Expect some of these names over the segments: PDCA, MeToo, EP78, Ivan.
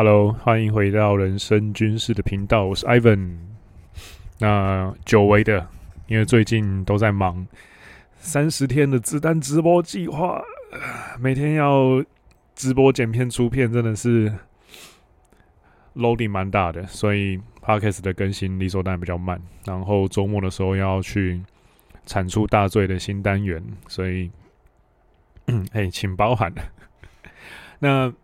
Hello， 欢迎回到人生军事的频道，我是 Ivan。那久违的，因为最近都在忙30天的子弹直播计划，每天要直播剪片出片，真的是 loading 蛮大的，所以 podcast 的更新理所当然比较慢。然后周末的时候要去产出大罪的新单元，所以请包涵。那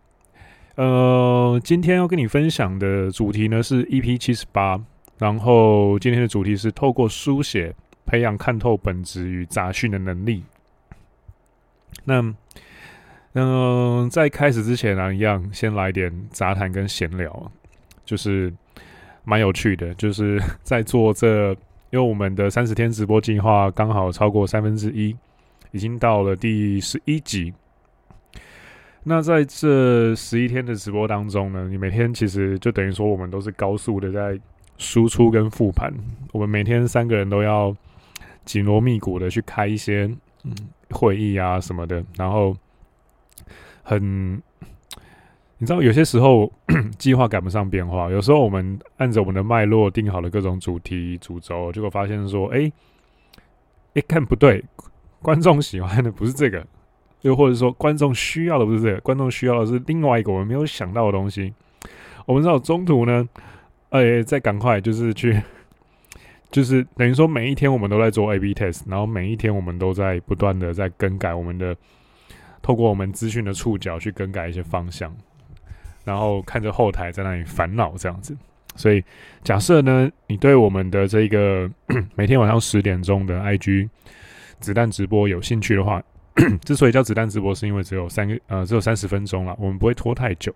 今天要跟你分享的主题呢是 EP78， 然后今天的主题是透过书写培养看透本质与杂讯的能力。那在开始之前一样先来点杂谈跟闲聊，就是蛮有趣的，就是在做这，因为我们的30天直播计划刚好超过1/3，已经到了第11集。那在这11天的直播当中呢，你每天其实就等于说我们都是高速的在输出跟复盘，我们每天3个人都要紧锣密鼓的去开一些会议啊什么的，然后你知道有些时候计划赶不上变化，有时候我们按着我们的脉络定好了各种主题主轴，结果发现说看不对，观众喜欢的不是这个，又或者说观众需要的不是这个，观众需要的是另外一个我们没有想到的东西。我们知道中途呢，再赶快就是去，就是等于说每一天我们都在做 A/B test， 然后每一天我们都在不断的在更改我们的，透过我们资讯的触角去更改一些方向，然后看着后台在那里烦恼这样子。所以假设呢，你对我们的这个每天晚上10点的 IG 子弹直播有兴趣的话。之所以叫子弹直播，是因为只有30分钟啦，我们不会拖太久，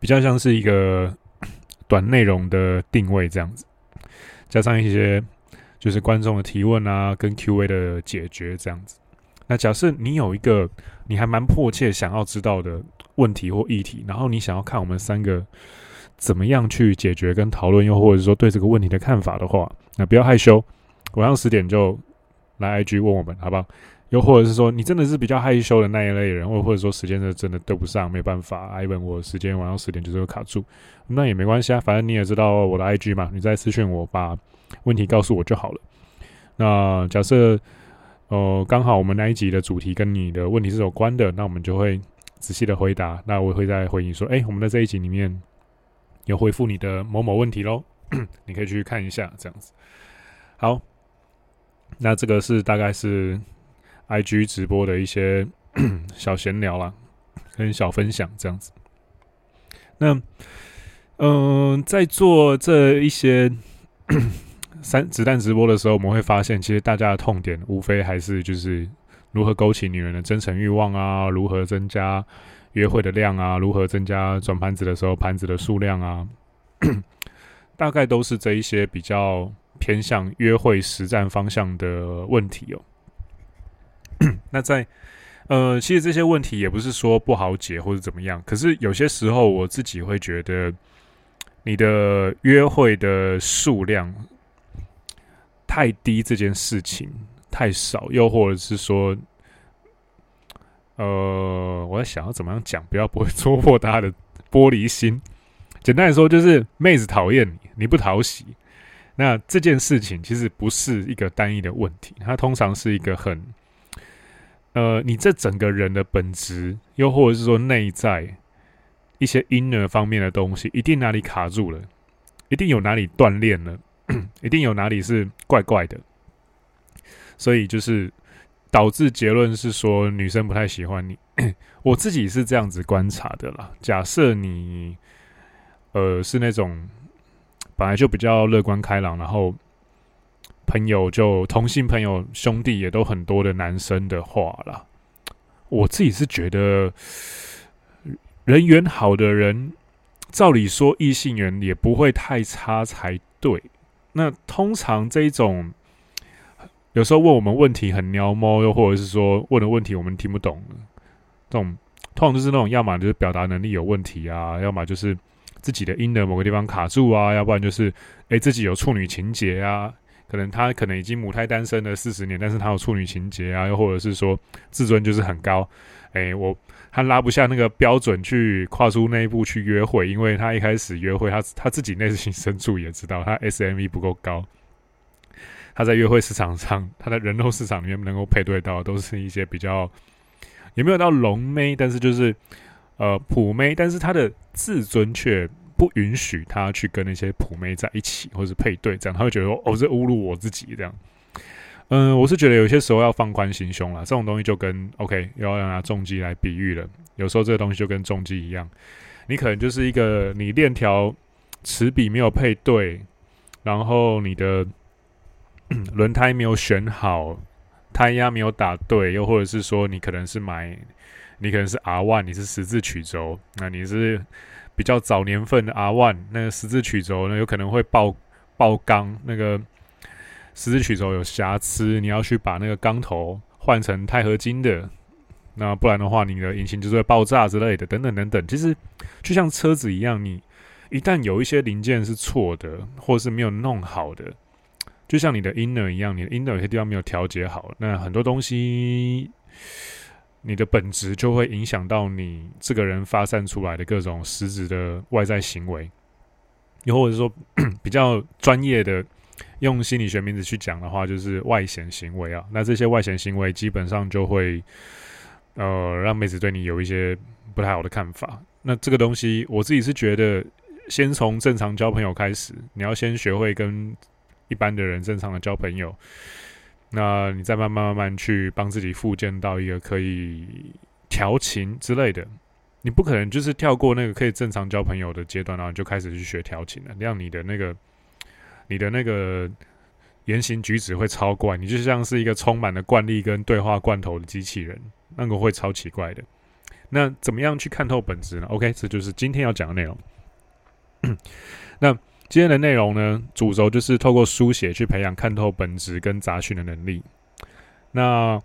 比较像是一个短内容的定位这样子，加上一些就是观众的提问啊，跟 Q&A 的解决这样子。那假设你有一个你还蛮迫切想要知道的问题或议题，然后你想要看我们3个怎么样去解决跟讨论，又或者说对这个问题的看法的话，那不要害羞，晚上10点就来 IG 问我们，好不好？又或者是说你真的是比较害羞的那一类人，或者说时间真的对不上，没办法 Ivan 我时间晚上10点就是会卡住，那也没关系啊，反正你也知道我的 IG 嘛，你再私讯我把问题告诉我就好了。那假设刚好我们那一集的主题跟你的问题是有关的，那我们就会仔细的回答，那我会再回应说我们在这一集里面有回复你的某某问题咯你可以去看一下这样子。好，那这个是大概是IG 直播的一些小闲聊啦，跟小分享这样子。那在做这一些子弹直播的时候，我们会发现其实大家的痛点无非还是就是如何勾起女人的真诚欲望啊，如何增加约会的量啊，如何增加转盘子的时候盘子的数量啊大概都是这一些比较偏向约会实战方向的问题哦。那在其实这些问题也不是说不好解或者怎么样，可是有些时候我自己会觉得你的约会的数量太低这件事情太少，又或者是说我在想要怎么样讲，不要不会戳破他的玻璃心，简单来说就是妹子讨厌你，你不讨喜，那这件事情其实不是一个单一的问题，它通常是一个很你这整个人的本质，又或者是说内在一些 inner 方面的东西，一定哪里卡住了，一定有哪里锻炼了，一定有哪里是怪怪的，所以就是导致结论是说女生不太喜欢你。我自己是这样子观察的啦。假设你是那种本来就比较乐观开朗，然后朋友就同性朋友兄弟也都很多的男生的话啦，我自己是觉得人缘好的人，照理说异性缘也不会太差才对。那通常这一种有时候问我们问题很鸟猫，又或者是说问的问题我们听不懂，这种通常就是那种要么就是表达能力有问题啊，要么就是自己的inner某个地方卡住啊，要不然就是自己有处女情结啊。可能已经母胎单身了40年，但是他有处女情结啊，又或者是说自尊就是很高，他拉不下那个标准去跨出那一步去约会，因为他一开始约会，他自己内心深处也知道他 SME 不够高，他在约会市场上，他在人肉市场里面能够配对到都是一些比较也没有到龙妹，但是就是普妹，但是他的自尊却不允许他去跟那些普妹在一起或是配对，这样他会觉得哦，这侮辱我自己这样。我是觉得有些时候要放宽心胸啦，这种东西就跟 OK 要拿重机来比喻了，有时候这个东西就跟重机一样，你可能就是一个你链条齿比没有配对，然后你的轮胎没有选好，胎压没有打对，又或者是说你可能是 R1， 你是十字曲轴，那你是比较早年份的 R1， 那个十字曲轴呢有可能会爆缸，那个十字曲轴有瑕疵，你要去把那个钢头换成钛合金的，那不然的话你的引擎就是会爆炸之类的，等等等等。其实就像车子一样，你一旦有一些零件是错的，或是没有弄好的，就像你的 inner 一样，你的 inner 有些地方没有调节好，那很多东西你的本质就会影响到你这个人发散出来的各种实质的外在行为，又或者说比较专业的用心理学名字去讲的话，就是外显行为啊。那这些外显行为基本上就会让妹子对你有一些不太好的看法。那这个东西我自己是觉得，先从正常交朋友开始，你要先学会跟一般的人正常的交朋友，那你再慢慢去帮自己复健到一个可以调情之类的。你不可能就是跳过那个可以正常交朋友的阶段，然后你就开始去学调情了，让你的那个言行举止会超怪，你就像是一个充满了惯例跟对话罐头的机器人，那个会超奇怪的。那怎么样去看透本质呢 ？OK， 这就是今天要讲的内容。那今天的内容呢，主轴就是透过书写去培养看透本质跟杂讯的能力。那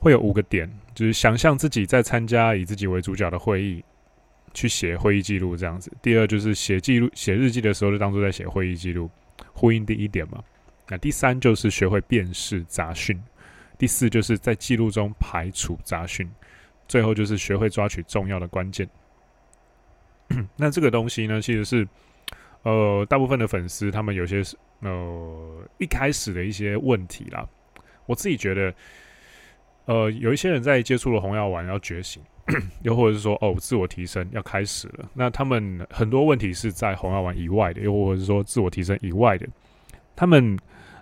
会有5个点，就是想象自己在参加以自己为主角的会议，去写会议记录这样子。第2就是写日记的时候就当作在写会议记录，呼应第1点嘛。那第3就是学会辨识杂讯，第4就是在记录中排除杂讯，最后就是学会抓取重要的关键。那这个东西呢，其实是大部分的粉丝他们有些一开始的一些问题啦，我自己觉得，有一些人在接触了红药丸要觉醒，又或者是说自我提升要开始了，那他们很多问题是在红药丸以外的，又或者是说自我提升以外的，他们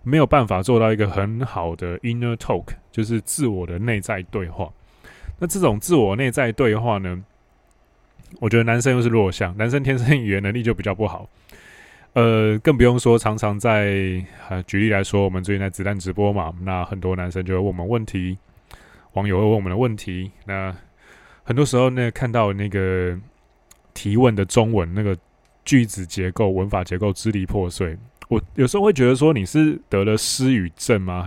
没有办法做到一个很好的 inner talk， 就是自我的内在对话。那这种自我内在对话呢？我觉得男生又是弱项，男生天生语言能力就比较不好，更不用说常常在举例来说，我们最近在子弹直播嘛，那很多男生就会问我们问题，网友会问我们的问题，那很多时候呢，看到那个提问的中文那个句子结构、文法结构支离破碎，我有时候会觉得说，你是得了失语症吗？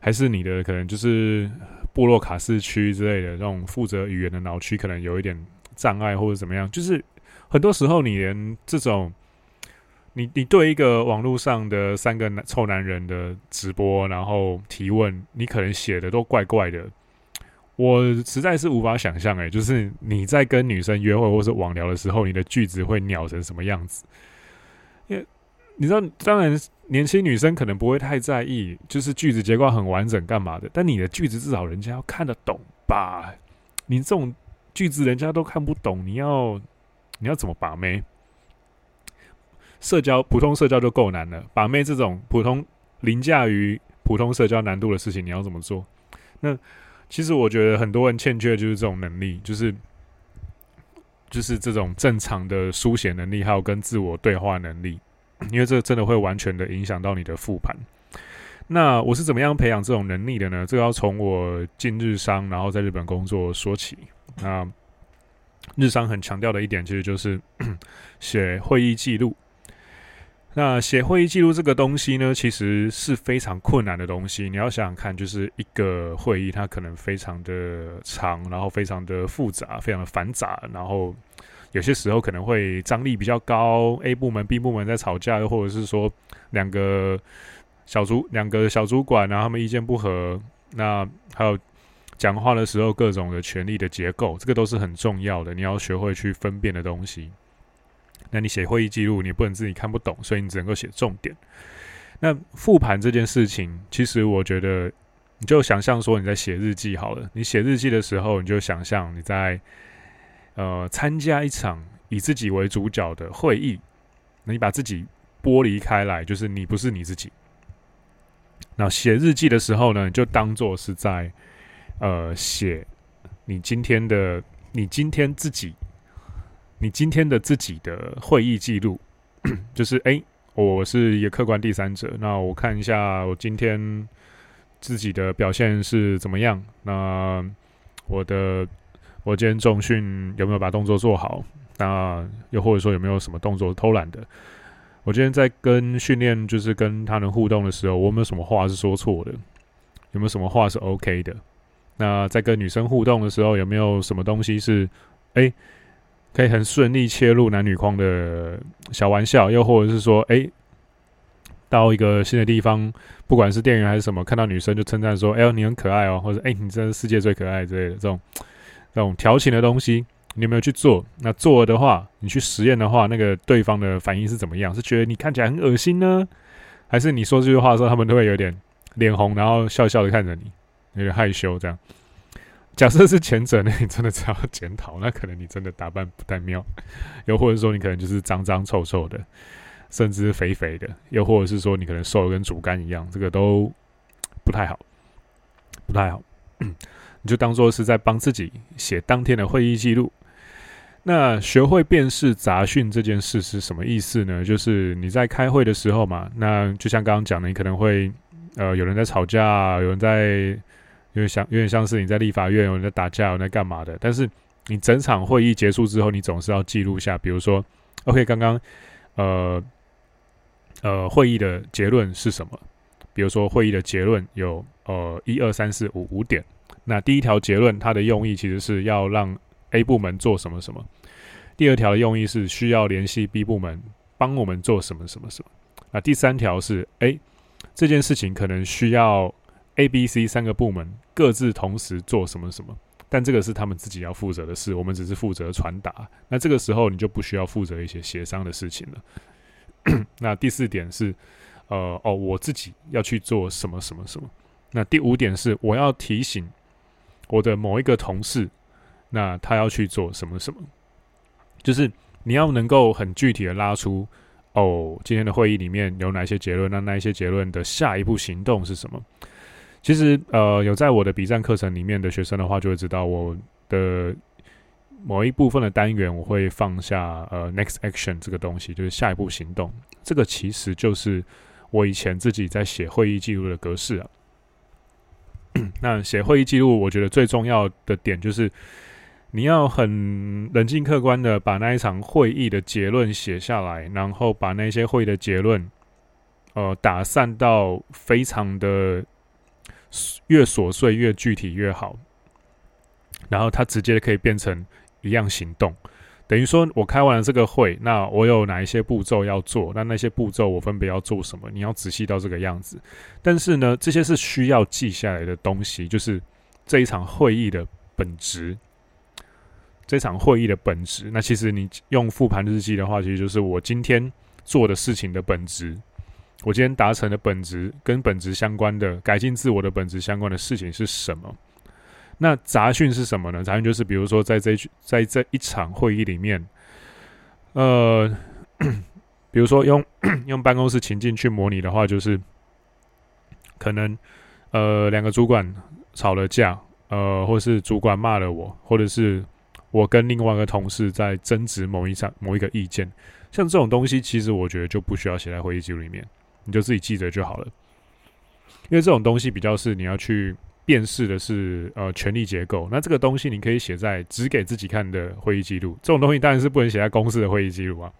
还是你的可能就是布洛卡氏区之类的那种负责语言的脑区可能有一点障碍或者怎么样，就是很多时候你连这种你对一个网络上的3个臭男人的直播然后提问，你可能写的都怪怪的，我实在是无法想象就是你在跟女生约会或是网聊的时候，你的句子会鸟成什么样子。因为你知道，当然年轻女生可能不会太在意，就是句子结构很完整干嘛的，但你的句子至少人家要看得懂吧，你这种句子人家都看不懂，你要怎么把妹？社交普通社交就够难了，把妹这种普通凌驾于普通社交难度的事情，你要怎么做？那其实我觉得很多人欠缺的就是这种能力，就是这种正常的书写能力，还有跟自我对话能力，因为这真的会完全的影响到你的复盘。那我是怎么样培养这种能力的呢？这个要从我进日商，然后在日本工作说起。那日商很强调的一点，其实就是写会议记录。那写会议记录这个东西呢，其实是非常困难的东西。你要想想看，就是一个会议，它可能非常的长，然后非常的复杂，非常的繁杂，然后有些时候可能会张力比较高，A 部门 B 部门在吵架，又或者是说两个两个小主管，然后他们意见不合，那还有讲话的时候各种的权力的结构，这个都是很重要的，你要学会去分辨的东西。那你写会议记录，你不能自己看不懂，所以你只能够写重点。那复盘这件事情，其实我觉得你就想象说你在写日记好了，你写日记的时候，你就想象你在参加一场以自己为主角的会议，你把自己剥离开来，就是你不是你自己。那写日记的时候呢，你就当作是在写你今天的自己的会议记录，就是我是一个客观第三者，那我看一下我今天自己的表现是怎么样，那我今天重训有没有把动作做好，那又或者说有没有什么动作偷懒的，我今天在跟训练就是跟他人互动的时候，我有没有什么话是说错的，有没有什么话是 OK 的？那在跟女生互动的时候，有没有什么东西是可以很顺利切入男女框的小玩笑？又或者是说，到一个新的地方，不管是店员还是什么，看到女生就称赞说：“哎呦，你很可爱哦！”或者“你真是世界最可爱”之类的这种调情的东西，你有没有去做？那做了的话，你去实验的话，那个对方的反应是怎么样？是觉得你看起来很恶心呢，还是你说这句话的时候，他们都会有点脸红，然后笑笑的看着你，有点害羞这样。假设是前者呢，你真的只要检讨，那可能你真的打扮不太妙，又或者说你可能就是脏脏臭臭的，甚至肥肥的，又或者是说你可能瘦的跟竹竿一样，这个都不太好。你就当做是在帮自己写当天的会议记录。那学会辨识杂讯这件事是什么意思呢？就是你在开会的时候嘛，那就像刚刚讲的，你可能会有人在吵架，有人在有点像是你在立法院，有人在打架，有人在干嘛的。但是你整场会议结束之后，你总是要记录下，比如说 ，OK， 刚刚会议的结论是什么？比如说会议的结论有1、2、3、4、5点。那第一条结论它的用意其实是要让 A 部门做什么什么，第二条的用意是需要联系 B 部门帮我们做什么什么什么。那第三条是这件事情可能需要 A、B、C 三个部门各自同时做什么什么，但这个是他们自己要负责的事，我们只是负责传达。那这个时候你就不需要负责一些协商的事情了。那第四点是，我自己要去做什么什么什么。那第五点是我要提醒我的某一个同事，那他要去做什么什么。就是你要能够很具体的拉出今天的会议里面有哪些结论？那一些结论的下一步行动是什么？其实，有在我的笔战课程里面的学生的话，就会知道我的某一部分的单元，我会放下next action 这个东西，就是下一步行动。这个其实就是我以前自己在写会议记录的格式啊。那写会议记录，我觉得最重要的点就是，你要很冷静客观的把那一场会议的结论写下来，然后把那些会议的结论，打散到非常的越琐碎越具体越好，然后它直接可以变成一样行动。等于说我开完了这个会，那我有哪一些步骤要做？那些步骤我分别要做什么？你要仔细到这个样子。但是呢，这些是需要记下来的东西，就是这一场会议的本质。这场会议的本质，那其实你用复盘日记的话，其实就是我今天做的事情的本质，我今天达成的本质跟本质相关的改进自我的本质相关的事情是什么？那杂讯是什么呢？杂讯就是比如说在这一场会议里面，比如说用办公室情境去模拟的话，就是可能两个主管吵了架，或是主管骂了我，或者是我跟另外一个同事在争执某一个意见，像这种东西，其实我觉得就不需要写在会议记录里面，你就自己记着就好了。因为这种东西比较是你要去辨识的是权力结构，那这个东西你可以写在只给自己看的会议记录，这种东西当然是不能写在公司的会议记录啊。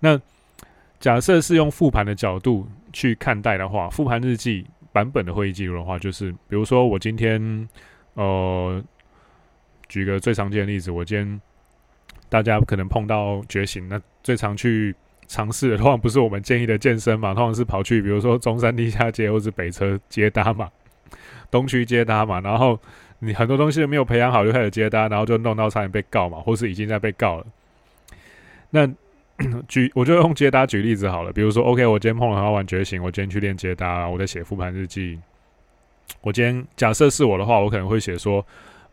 那假设是用复盘的角度去看待的话，复盘日记版本的会议记录的话，就是比如说我今天举个最常见的例子，我今天大家可能碰到觉醒，那最常去尝试的，通常不是我们建议的健身嘛，通常是跑去比如说中山地下街或是北车接搭嘛，东区接搭嘛，然后你很多东西没有培养好就开始接搭，然后就弄到差点被告嘛，或是已经在被告了。那我就用接搭举例子好了，比如说 OK 我今天碰了很好玩觉醒，我今天去练接搭，我在写复盘日记，我今天假设是我的话，我可能会写说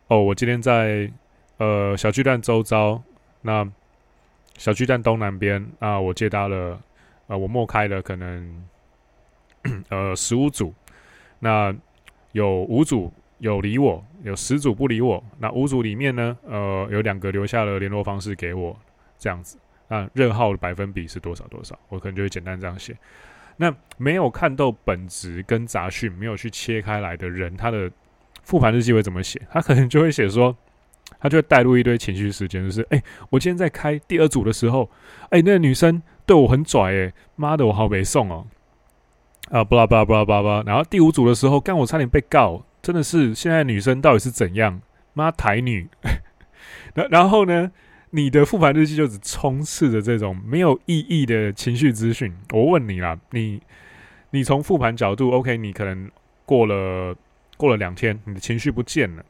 哦，我今天在小巨蛋周遭，那小巨蛋东南边啊，我接搭了我默开了可能15组，那有5组有理我，有10组不理我，那5组里面呢有2个留下了联络方式给我，这样子，那任号的百分比是多少多少，我可能就会简单这样写。那没有看到本质跟杂讯，没有去切开来的人，他的复盘日记会怎么写？他可能就会写说，他就会带入一堆情绪事件，就是我今天在开第2组的时候，那个女生对我很拽妈的我好没送哦，啊巴拉巴拉巴拉巴拉，然后第5组的时候，干我差点被告，真的是现在的女生到底是怎样，妈台女。然后呢？你的复盘日记就只充斥着这种没有意义的情绪资讯。我问你啦，你从复盘角度 ，OK， 你可能过了2天，你的情绪不见了。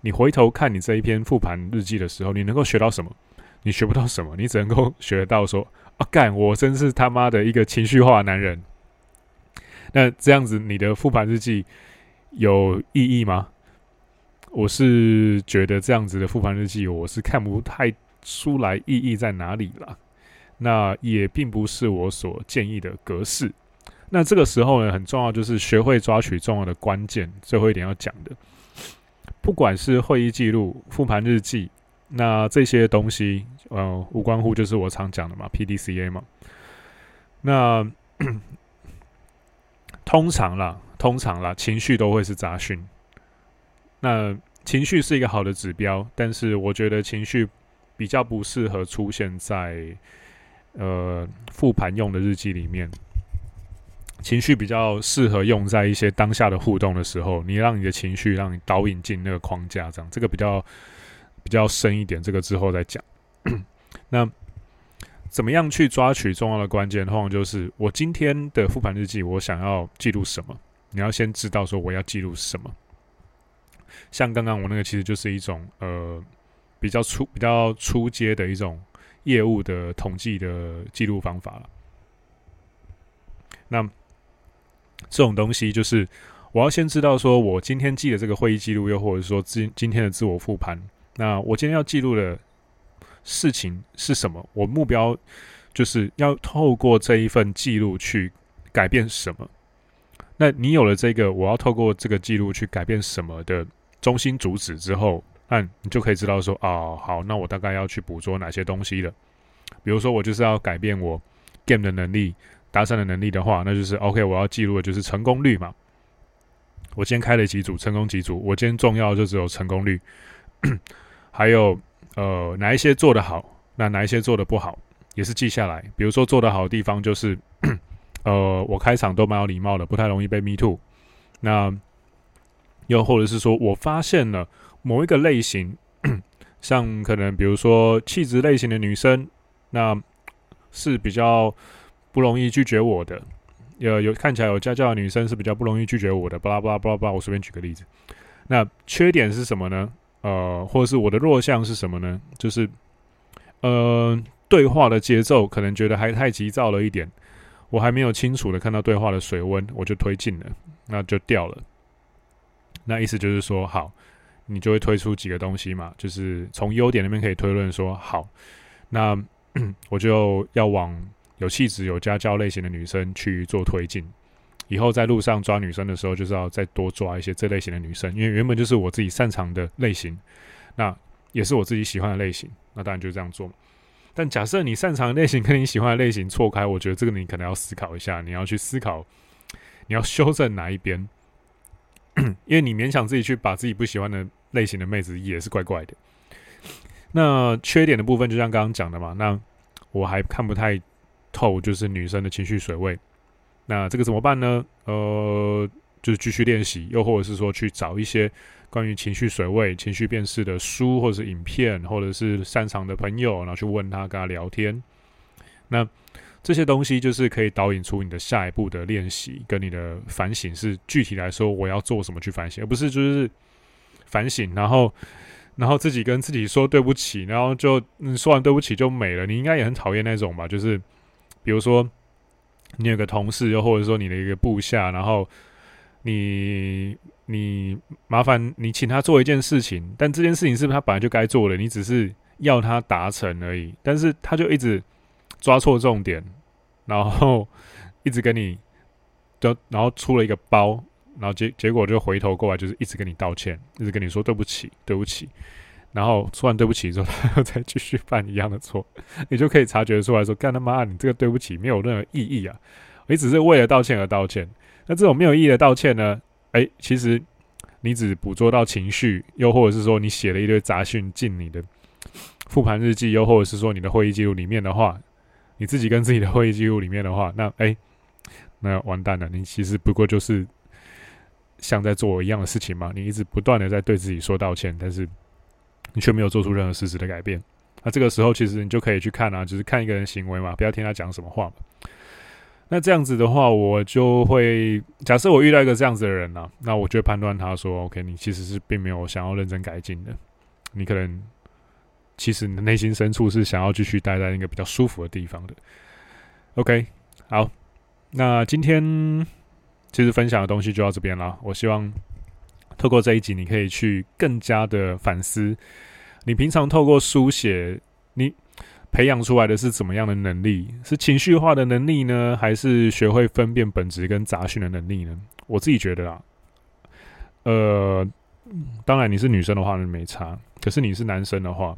你回头看你这一篇复盘日记的时候，你能够学到什么？你学不到什么，你只能够学到说啊，干，我真是他妈的一个情绪化男人。那这样子，你的复盘日记有意义吗？我是觉得这样子的复盘日记，我是看不太出来意义在哪里啦，那也并不是我所建议的格式。那这个时候呢，很重要就是学会抓取重要的关键，最后一点要讲的，不管是会议记录、复盘日记，那这些东西无关乎就是我常讲的嘛 PDCA 嘛。那通常啦情绪都会是杂讯，那情绪是一个好的指标，但是我觉得情绪比较不适合出现在复盘用的日记里面，情绪比较适合用在一些当下的互动的时候，你让你的情绪让你导引进那个框架，这样这个比较深一点，这个之后再讲。那怎么样去抓取重要的关键，通常就是我今天的复盘日记我想要记录什么，你要先知道说我要记录什么。像刚刚我那个其实就是一种比较初阶的一种业务的统计的记录方法了。那这种东西就是我要先知道说我今天记的这个会议记录，又或者说今天的自我复盘，那我今天要记录的事情是什么，我目标就是要透过这一份记录去改变什么。那你有了这个我要透过这个记录去改变什么的中心主旨之后，那你就可以知道说好，那我大概要去捕捉哪些东西了。比如说我就是要改变我 game 的能力、搭讪的能力的话，那就是 OK 我要记录的就是成功率嘛，我今天开了几组，成功几组，我今天重要就只有成功率，还有哪一些做得好，那哪一些做得不好也是记下来。比如说做得好的地方就是我开场都蛮有礼貌的，不太容易被 MeToo。那又或者是说我发现了某一个类型，像可能比如说气质类型的女生，那是比较不容易拒绝我的。有看起来有家教的女生是比较不容易拒绝我的。巴拉巴拉巴拉巴拉，我随便举个例子。那缺点是什么呢？或者是我的弱项是什么呢？就是对话的节奏可能觉得还太急躁了一点。我还没有清楚的看到对话的水温，我就推进了，那就掉了。那意思就是说，好，你就会推出几个东西嘛，就是从优点那边可以推论说，好，那我就要往有气质、有家教类型的女生去做推进。以后在路上抓女生的时候，就是要再多抓一些这类型的女生，因为原本就是我自己擅长的类型，那也是我自己喜欢的类型，那当然就这样做嘛。但假设你擅长的类型跟你喜欢的类型错开，我觉得这个你可能要思考一下，你要去思考你要修正哪一边，因为你勉强自己去把自己不喜欢的类型的妹子也是怪怪的。那缺点的部分就像刚刚讲的嘛，那我还看不太透就是女生的情绪水位，那这个怎么办呢？就是继续练习，又或者是说去找一些关于情绪水位、情绪辨识的书，或者是影片，或者是擅长的朋友，然后去问他，跟他聊天。那这些东西就是可以导引出你的下一步的练习跟你的反省，是具体来说我要做什么去反省，而不是就是反省然后自己跟自己说对不起，然后就说完对不起就没了。你应该也很讨厌那种吧，就是比如说你有个同事，又或者说你的一个部下，然后你麻烦你请他做一件事情，但这件事情是不是他本来就该做的，你只是要他达成而已，但是他就一直抓错重点，然后一直跟你就然后出了一个包，然后 结果就回头过来，就是一直跟你道歉，一直跟你说对不起对不起，然后说完对不起之后他又再继续犯一样的错，你就可以察觉出来说，干他妈你这个对不起没有任何意义啊，你只是为了道歉而道歉。那这种没有意义的道歉呢，其实你只捕捉到情绪，又或者是说你写了一堆杂讯进你的复盘日记，又或者是说你的会议记录里面的话，你自己跟自己的会议记录里面的话，那那完蛋了，你其实不过就是像在做一样的事情嘛，你一直不断的在对自己说道歉，但是你却没有做出任何实质的改变。那这个时候其实你就可以去看啊，就是看一个人行为嘛，不要听他讲什么话嘛。那这样子的话，我就会假设我遇到一个这样子的人啊，那我就会判断他说 OK 你其实是并没有想要认真改进的，你可能其实你的内心深处是想要继续待在一个比较舒服的地方的。 OK 好，那今天其实分享的东西就到这边啦，我希望透过这一集你可以去更加的反思，你平常透过书写你培养出来的是怎么样的能力，是情绪化的能力呢，还是学会分辨本质跟杂讯的能力呢？我自己觉得啦，当然你是女生的话没差，可是你是男生的话，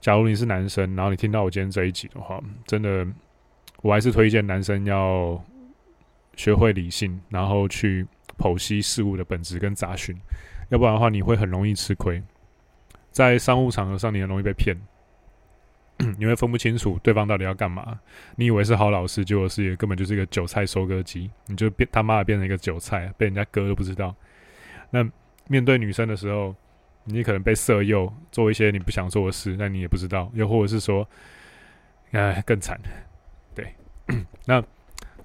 假如你是男生然后你听到我今天这一集的话，真的我还是推荐男生要学会理性，然后去剖析事物的本质跟杂讯，要不然的话你会很容易吃亏，在商务场合上你很容易被骗你会分不清楚对方到底要干嘛，你以为是好老师，结果是根本就是一个韭菜收割机，你就他妈的变成一个韭菜，被人家割都不知道。那面对女生的时候，你可能被色诱，做一些你不想做的事，但你也不知道，又或者是说，更惨。对，那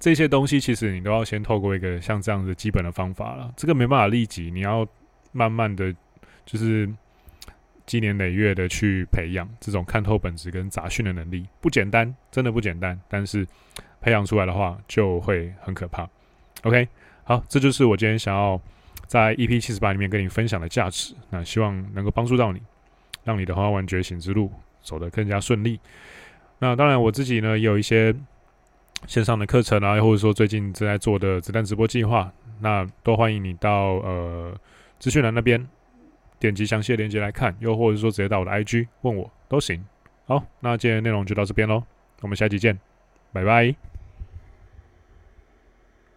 这些东西其实你都要先透过一个像这样子基本的方法了，这个没办法立即，你要慢慢的就是。积年累月的去培养这种看透本质跟杂讯的能力，不简单，真的不简单，但是培养出来的话就会很可怕。 OK 好，这就是我今天想要在 EP78 里面跟你分享的价值，那希望能够帮助到你，让你的花完觉醒之路走得更加顺利。那当然我自己呢也有一些线上的课程啊，或者说最近正在做的子弹直播计划，那都欢迎你到资讯栏那边点击详细的链接来看，又或者说直接到我的 IG 问我都行。好，那今天的内容就到这边咯，我们下期见，拜拜。